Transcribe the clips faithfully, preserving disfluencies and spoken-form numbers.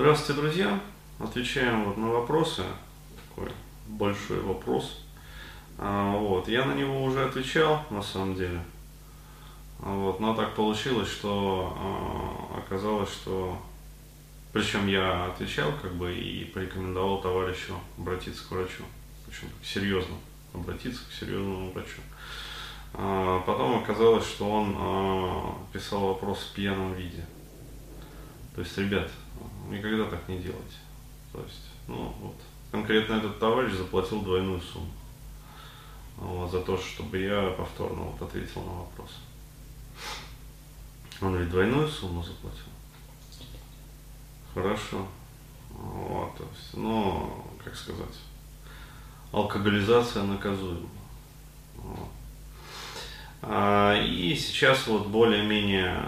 Здравствуйте, друзья! Отвечаем вот на вопросы. Такой большой вопрос. А, вот. Я на него уже отвечал, на самом деле. А, вот. Но так получилось, что а, оказалось, что... Причем я отвечал, как бы, и порекомендовал товарищу обратиться к врачу. Причем серьезно. Обратиться к серьезному врачу. А, потом оказалось, что он а, писал вопрос в пьяном виде. То есть, ребят, никогда так не делайте. То есть, ну вот, конкретно этот товарищ заплатил двойную сумму вот, за то, чтобы я повторно вот, ответил на вопрос. Он ведь двойную сумму заплатил. Хорошо. Вот, то есть, ну, как сказать, алкоголизация наказуема. Вот. А, и сейчас вот более-менее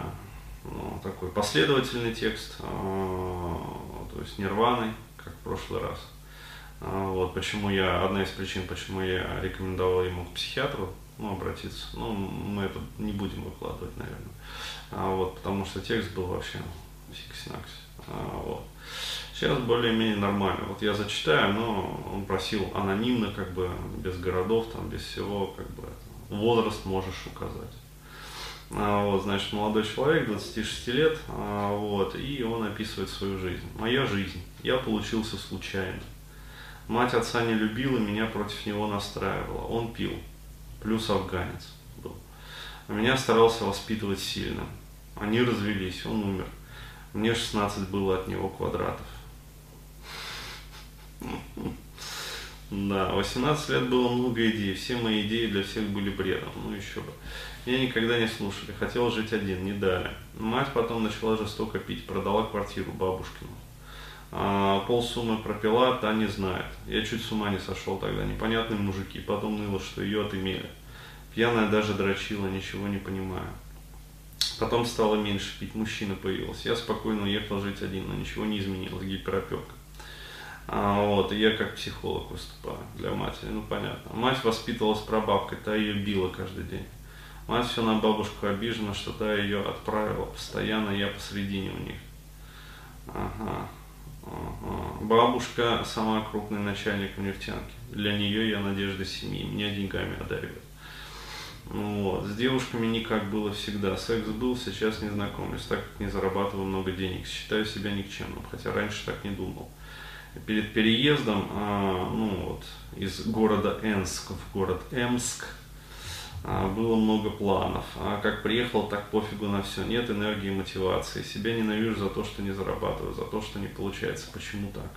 ну, такой последовательный текст, то есть нирваной, как в прошлый раз. Вот почему я, одна из причин, почему я рекомендовал ему к психиатру ну, обратиться. Ну, мы это не будем выкладывать, наверное. Вот, потому что текст был вообще сикс-накс. Вот. Сейчас более-менее нормально. Вот я зачитаю, но он просил анонимно, как бы, без городов, там, без всего, как бы, возраст можешь указать. Вот, значит, молодой человек, двадцать шесть лет, вот, и он описывает свою жизнь. Моя жизнь. Я получился случайно. Мать отца не любила, меня против него настраивала. Он пил, плюс афганец был. Меня старался воспитывать сильно. Они развелись, он умер. Мне шестнадцать было от него квадратов. Да, восемнадцать лет было много идей. Все мои идеи для всех были бредом. Ну еще бы. Меня никогда не слушали. Хотел жить один, не дали. Мать потом начала жестоко пить. Продала квартиру бабушкину. А, полсуммы пропила, та не знает. Я чуть с ума не сошел тогда. Непонятные мужики. Потом ныло, что ее отымели. Пьяная даже дрочила, ничего не понимая. Потом стало меньше пить. Мужчина появился. Я спокойно уехал жить один, но ничего не изменилось. Гиперопека. А, вот, и я как психолог выступаю для матери, ну понятно. Мать воспитывалась прабабкой, та ее била каждый день. Мать все на бабушку обижена, что та ее отправила. Постоянно я посредине у них. Ага. Ага. Бабушка сама крупный начальник в нефтянке. Для нее я надежда семьи, меня деньгами одаривает. Вот. С девушками никак было всегда. Секс был, сейчас не знакомлюсь, так как не зарабатываю много денег. Считаю себя никчемным, хотя раньше так не думал. Перед переездом ну, вот, из города Энск в город Эмск было много планов. А как приехал, так пофигу на все. Нет энергии и мотивации. Себя ненавижу за то, что не зарабатываю, за то, что не получается. Почему так?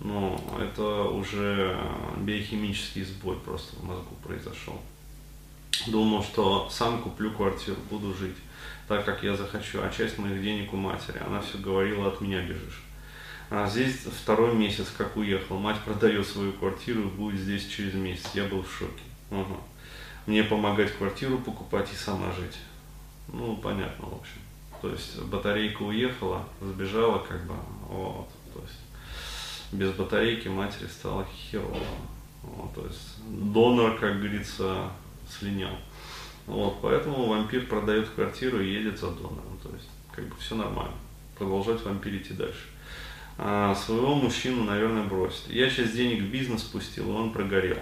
Ну, это уже биохимический сбой просто в мозгу произошел. Думал, что сам куплю квартиру, буду жить так, как я захочу. А часть моих денег у матери. Она все говорила, от меня бежишь. А здесь второй месяц, как уехал. Мать продает свою квартиру и будет здесь через месяц. Я был в шоке. Угу. Мне помогать квартиру покупать и сама жить. Ну, понятно, в общем. То есть, батарейка уехала, сбежала, как бы. Вот. То есть, без батарейки матери стало херово. Вот. То есть, донор, как говорится, слинял. Вот. Поэтому вампир продает квартиру и едет за донором. То есть, как бы, все нормально. Продолжать вампирить и дальше. А своего мужчину, наверное, бросит. Я часть денег в бизнес пустил, и он прогорел.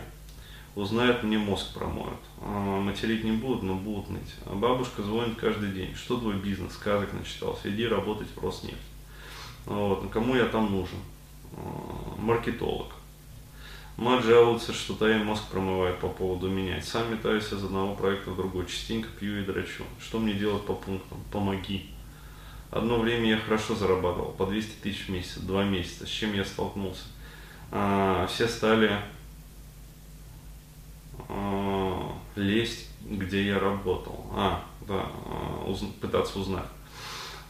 Узнает, мне мозг промоют. А, материть не будут, но будут ныть. А бабушка звонит каждый день. Что твой бизнес? Сказок начитался. Иди работать в Роснефть. Вот. А кому я там нужен? А, маркетолог. Мать жалуется, что та ей мозг промывает по поводу меня. Сам метаюсь из одного проекта в другой. Частенько пью и дрочу. Что мне делать по пунктам? Помоги. Одно время я хорошо зарабатывал, по двести тысяч в месяц, два месяца, с чем я столкнулся. А, все стали а, лезть, где я работал, а, да, уз, пытаться узнать,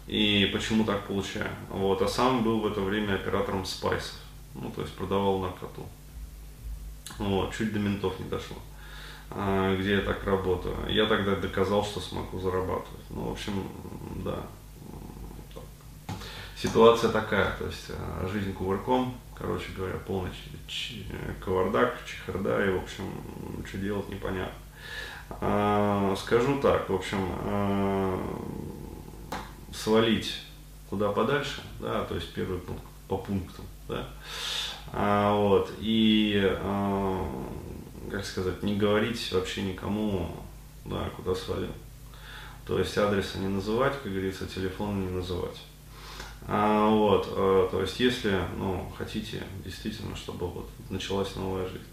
и почему так получаю. Вот, а сам был в это время оператором спайсов, ну, то есть продавал наркоту. Вот, чуть до ментов не дошло, а, где я так работаю. Я тогда доказал, что смогу зарабатывать. Ну, в общем, да. Ситуация такая, то есть жизнь кувырком, короче говоря, полный кавардак, чехарда, и, в общем, что делать непонятно. А, скажу так, в общем, а, свалить куда подальше, да, то есть первый пункт по пунктам, да, а, вот, и, а, как сказать, не говорить вообще никому, да, куда свалил, то есть адреса не называть, как говорится, телефон не называть, а, вот, а, то есть если, ну, хотите действительно, чтобы вот началась новая жизнь.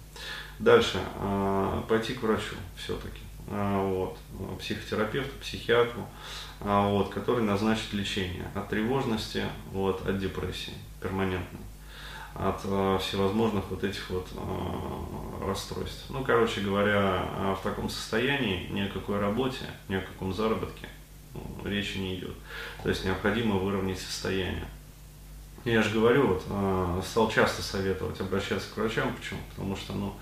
Дальше, а, пойти к врачу все-таки, а, вот, психотерапевту, психиатру, а, вот, который назначит лечение от тревожности, вот, от депрессии перманентной, от а, всевозможных вот этих вот а, расстройств. Ну, короче говоря, в таком состоянии ни о какой работе, ни о каком заработке ну, речи не идет. То есть необходимо выровнять состояние. Я же говорю, вот, а, стал часто советовать обращаться к врачам. Почему? Потому что ну,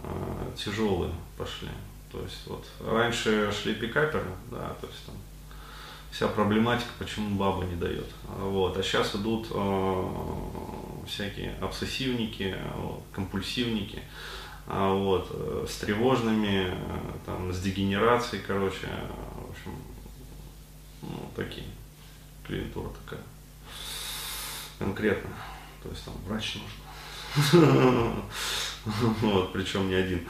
а, тяжелые пошли. То есть вот раньше шли пикаперы, да, то есть там вся проблематика, почему баба не дает. Вот. А сейчас идут э, всякие обсессивники, компульсивники, вот, с тревожными, там, с дегенерацией, короче, в общем, ну, такие, клиентура такая, конкретно, то есть там врач нужен, причем не один,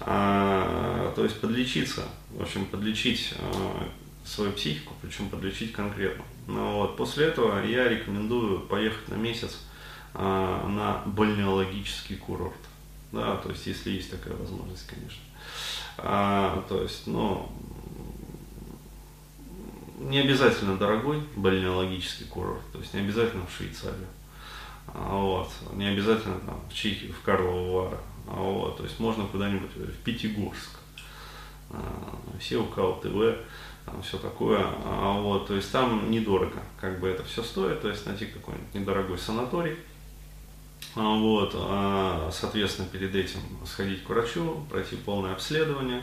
то есть подлечиться, в общем, подлечить свою психику, причем подлечить конкретно. Ну, вот. После этого я рекомендую поехать на месяц а, на бальнеологический курорт. Да, то есть, если есть такая возможность, конечно. А, то есть, ну, не обязательно дорогой бальнеологический курорт, то есть не обязательно в Швейцарию, а, вот, не обязательно там, в Чехию, в Карловы Вары, а, вот, то есть можно куда-нибудь в Пятигорск, а, СИУК, О Т В. Там все такое, а вот, то есть там недорого, как бы это все стоит, то есть найти какой-нибудь недорогой санаторий, а вот, а, соответственно, перед этим сходить к врачу, пройти полное обследование,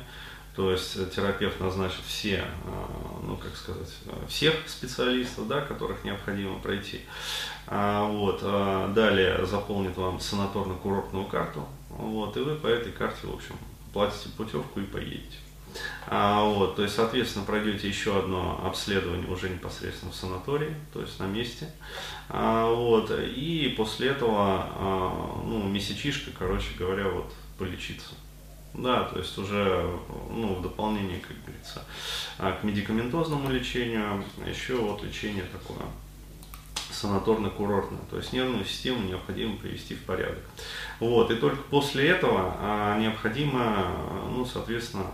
то есть терапевт назначит все, а, ну, как сказать, всех специалистов, да, которых необходимо пройти, а вот, а далее заполнит вам санаторно-курортную карту, вот, и вы по этой карте, в общем, платите путевку и поедете. А, вот, то есть, соответственно, пройдете еще одно обследование уже непосредственно в санатории, то есть на месте. А, вот, и после этого а, ну, месячишка, короче говоря, вот, полечиться. Да, то есть уже ну, в дополнение, как говорится, к медикаментозному лечению, еще вот лечение такое санаторно-курортное, то есть нервную систему необходимо привести в порядок. Вот, и только после этого а, необходимо, ну, соответственно,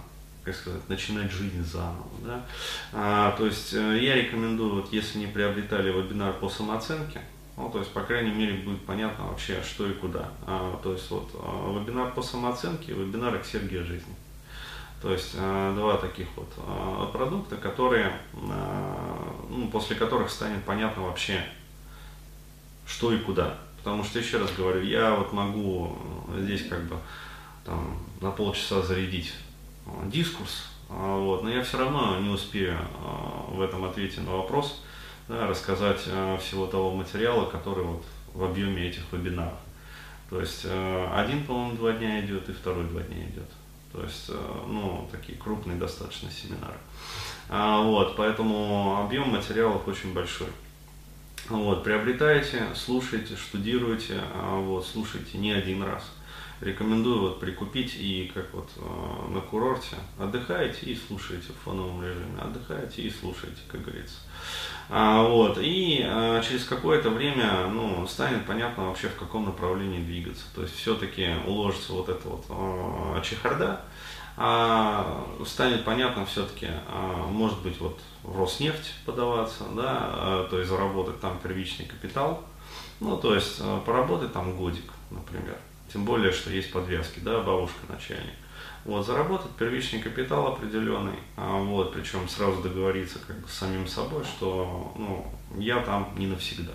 как сказать, начинать жизнь заново, да? а, то есть я рекомендую, вот, если не приобретали вебинар по самооценке, ну, то есть, по крайней мере, будет понятно вообще, что и куда, а, то есть, вот, вебинар по самооценке и вебинар «Эксергия жизни», то есть, а, два таких вот а, продукта, которые, а, ну, после которых станет понятно вообще, что и куда, потому что, еще раз говорю, я вот могу здесь, как бы, там, на полчаса зарядить дискурс, вот, но я все равно не успею в этом ответе на вопрос, да, рассказать всего того материала, который вот в объеме этих вебинаров. То есть один, по-моему, два дня идет и второй два дня идет. То есть, ну, такие крупные достаточно семинары. Вот, поэтому объем материалов очень большой. Вот, приобретаете, слушаете, штудируете, вот, слушаете не один раз. Рекомендую вот прикупить и как вот э, на курорте отдыхаете и слушаете в фоновом режиме, отдыхаете и слушаете, как говорится. А, вот, и э, через какое-то время ну, станет понятно вообще, в каком направлении двигаться. То есть все-таки уложится вот эта вот э, чехарда, а станет понятно все-таки, э, может быть, вот в Роснефть подаваться, да, э, то есть заработать там первичный капитал, ну, то есть э, поработать там годик, например. Тем более, что есть подвязки, да, бабушка начальник. Вот, заработать первичный капитал определенный, а, вот, причем сразу договориться как бы с самим собой, что ну, я там не навсегда.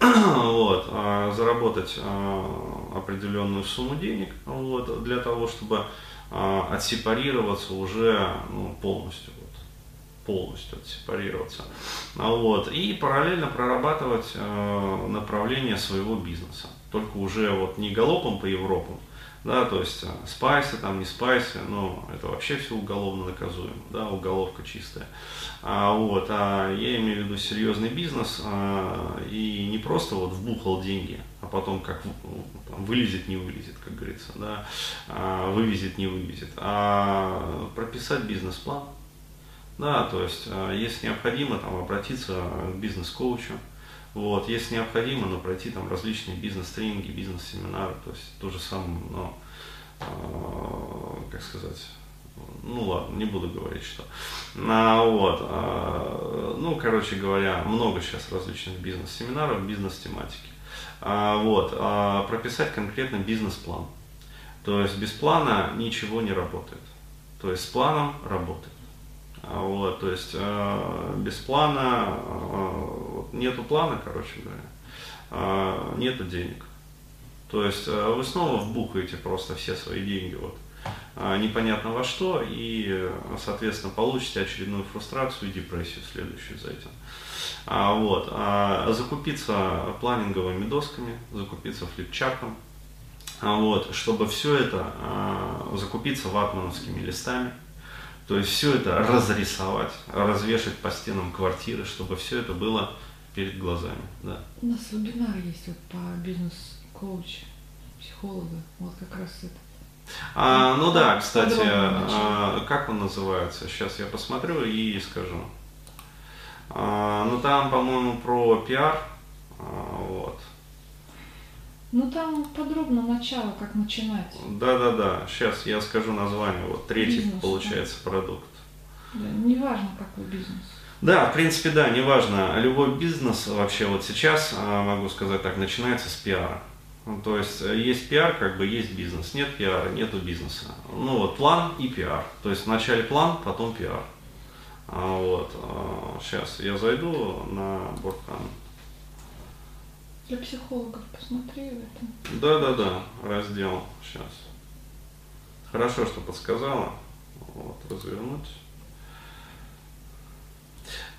Вот, а, заработать а, определенную сумму денег, вот, для того, чтобы а, отсепарироваться уже ну, полностью. полностью отсепарироваться, вот, и параллельно прорабатывать э, направление своего бизнеса, только уже вот не галопом по Европам, да, то есть спайсы, там не спайсы, но это вообще все уголовно наказуемо, да, уголовка чистая. А, вот, а я имею в виду серьезный бизнес, а, и не просто вот вбухал деньги, а потом как там, вылезет, не вылезет, как говорится, да, а, вывезет, не вывезет, а прописать бизнес-план, да, то есть а, если необходимо, там, обратиться к бизнес-коучу. Вот, если необходимо, но пройти там различные бизнес-тренинги, бизнес-семинары, то есть то же самое, но, э, как сказать, ну ладно, не буду говорить, что. А, вот, э, ну, короче говоря, много сейчас различных бизнес-семинаров, бизнес-тематики. А, вот, а прописать конкретно бизнес-план. То есть без плана ничего не работает. То есть с планом работает. А, вот, то есть э, без плана... Э, нету плана, короче говоря, нету денег. То есть вы снова вбухаете просто все свои деньги вот непонятно во что и, соответственно, получите очередную фрустрацию и депрессию следующую за этим. Вот. Закупиться планинговыми досками, закупиться флипчартом, вот, чтобы все это закупиться ватмановскими листами. То есть все это разрисовать, развешать по стенам квартиры, чтобы все это было перед глазами. Да. У нас вебинар есть вот по бизнес-коучу, психолога, вот как раз это. А, ну да, кстати, а, как он называется? Сейчас я посмотрю и скажу. А, ну там, по-моему, про пиар. А, вот. Ну там подробно начало, как начинать. Да-да-да, сейчас я скажу название, вот третий бизнес, получается, да, продукт. Да, неважно какой бизнес. Да, в принципе, да, неважно. Любой бизнес вообще вот сейчас, могу сказать так, начинается с пиара. То есть есть пиар, как бы есть бизнес, нет пиара, нету бизнеса. Ну вот план и пиар, то есть вначале план, потом пиар. Вот, сейчас я зайду на Буркан. Для психологов посмотри в этом. Да, да, да, раздел сейчас. Хорошо, что подсказала. Вот, развернуть.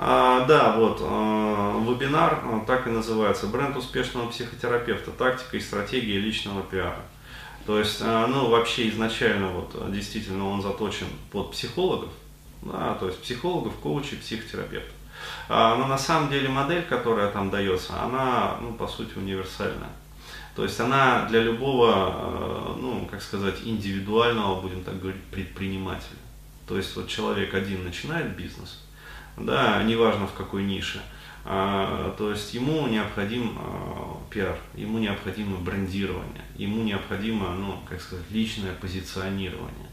А, да, вот, э, вебинар, он так и называется. Бренд успешного психотерапевта. Тактика и стратегия личного пиара. То есть, э, ну, вообще изначально, вот, действительно, он заточен под психологов. Да, то есть, психологов, коучей, психотерапевтов. Но на самом деле модель, которая там дается, она, ну, по сути, универсальная. То есть она для любого, ну, как сказать, индивидуального, будем так говорить, предпринимателя. То есть вот человек один начинает бизнес, да, неважно в какой нише, то есть ему необходим пиар, ему необходимо брендирование, ему необходимо, ну, как сказать, личное позиционирование.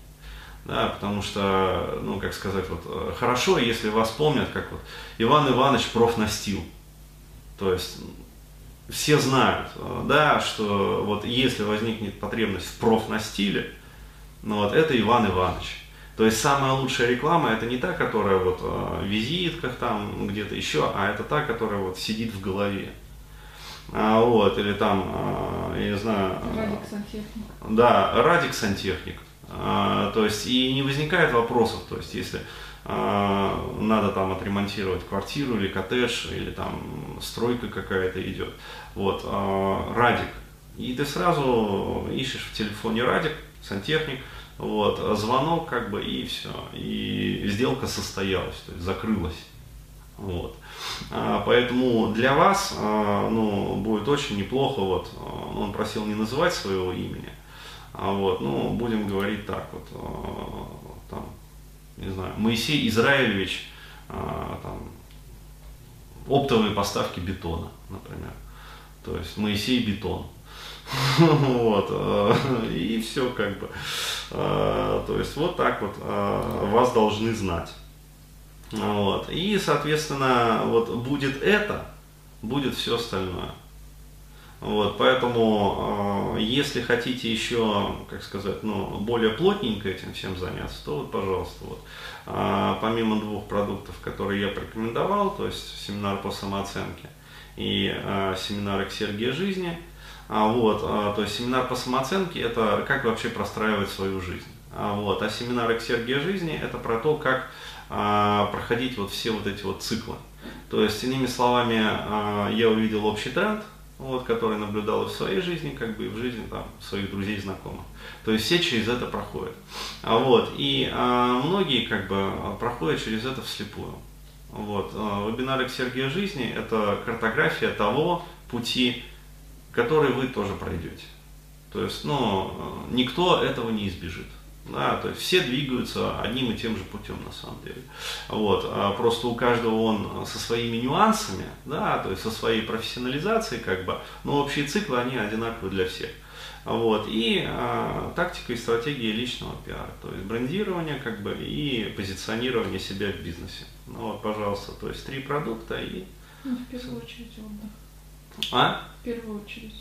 Да, потому что, ну, как сказать, вот, хорошо, если вас помнят, как вот Иван Иванович профнастил. То есть все знают, да, что вот если возникнет потребность в профнастиле, ну, вот это Иван Иванович. То есть самая лучшая реклама это не та, которая вот в визитках там где-то еще, а это та, которая вот сидит в голове. А, вот, или там, я не знаю... Радик сантехник. Да, Радик сантехник. А, то есть и не возникает вопросов, то есть если а, надо там отремонтировать квартиру или коттедж, или там стройка какая-то идет, вот, а, радик, и ты сразу ищешь в телефоне радик, сантехник, вот, звонок как бы и все, и сделка состоялась, то есть закрылась, вот. А, поэтому для вас, а, ну, будет очень неплохо, вот, он просил не называть своего имени. А вот, ну, будем говорить так, вот, э, там, не знаю, Моисей Израилевич, э, там, оптовые поставки бетона, например, то есть Моисей Бетон, вот, э, и все как бы, э, то есть вот так вот э, вас должны знать, вот, и, соответственно, вот будет это, будет все остальное. Вот, поэтому, э, если хотите еще, как сказать, ну, более плотненько этим всем заняться, то вот, пожалуйста, вот, э, помимо двух продуктов, которые я порекомендовал, то есть семинар по самооценке и э, семинар «Эксергия жизни», а, вот, э, то есть семинар по самооценке – это как вообще простраивать свою жизнь, а, вот, а семинар «Эксергия жизни» – это про то, как э, проходить вот все вот эти вот циклы. То есть, иными словами, э, я увидел общий тренд, вот, которые наблюдала в своей жизни, как бы и в жизни там, своих друзей, знакомых. То есть все через это проходят. А вот, и а, многие как бы проходят через это вслепую. Вот. Вебинар «Эксергия жизни» – это картография того пути, который вы тоже пройдете. То есть, ну, никто этого не избежит. Да, то есть все двигаются одним и тем же путем на самом деле. Вот, а просто у каждого он со своими нюансами, да, то есть со своей профессионализацией, как бы, но общие циклы они одинаковы для всех. Вот, и а, тактика и стратегия личного пиара, то есть брендирование как бы, и позиционирование себя в бизнесе. Ну вот, пожалуйста, то есть три продукта и... Ну, в первую очередь отдых. А? В первую очередь.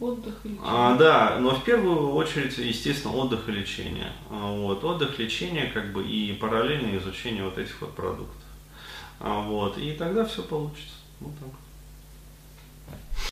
Отдых и лечение. А, да, но в первую очередь, естественно, отдых и лечение. Вот, отдых, лечение, как бы, и параллельное изучение вот этих вот продуктов. Вот, и тогда все получится. Вот так.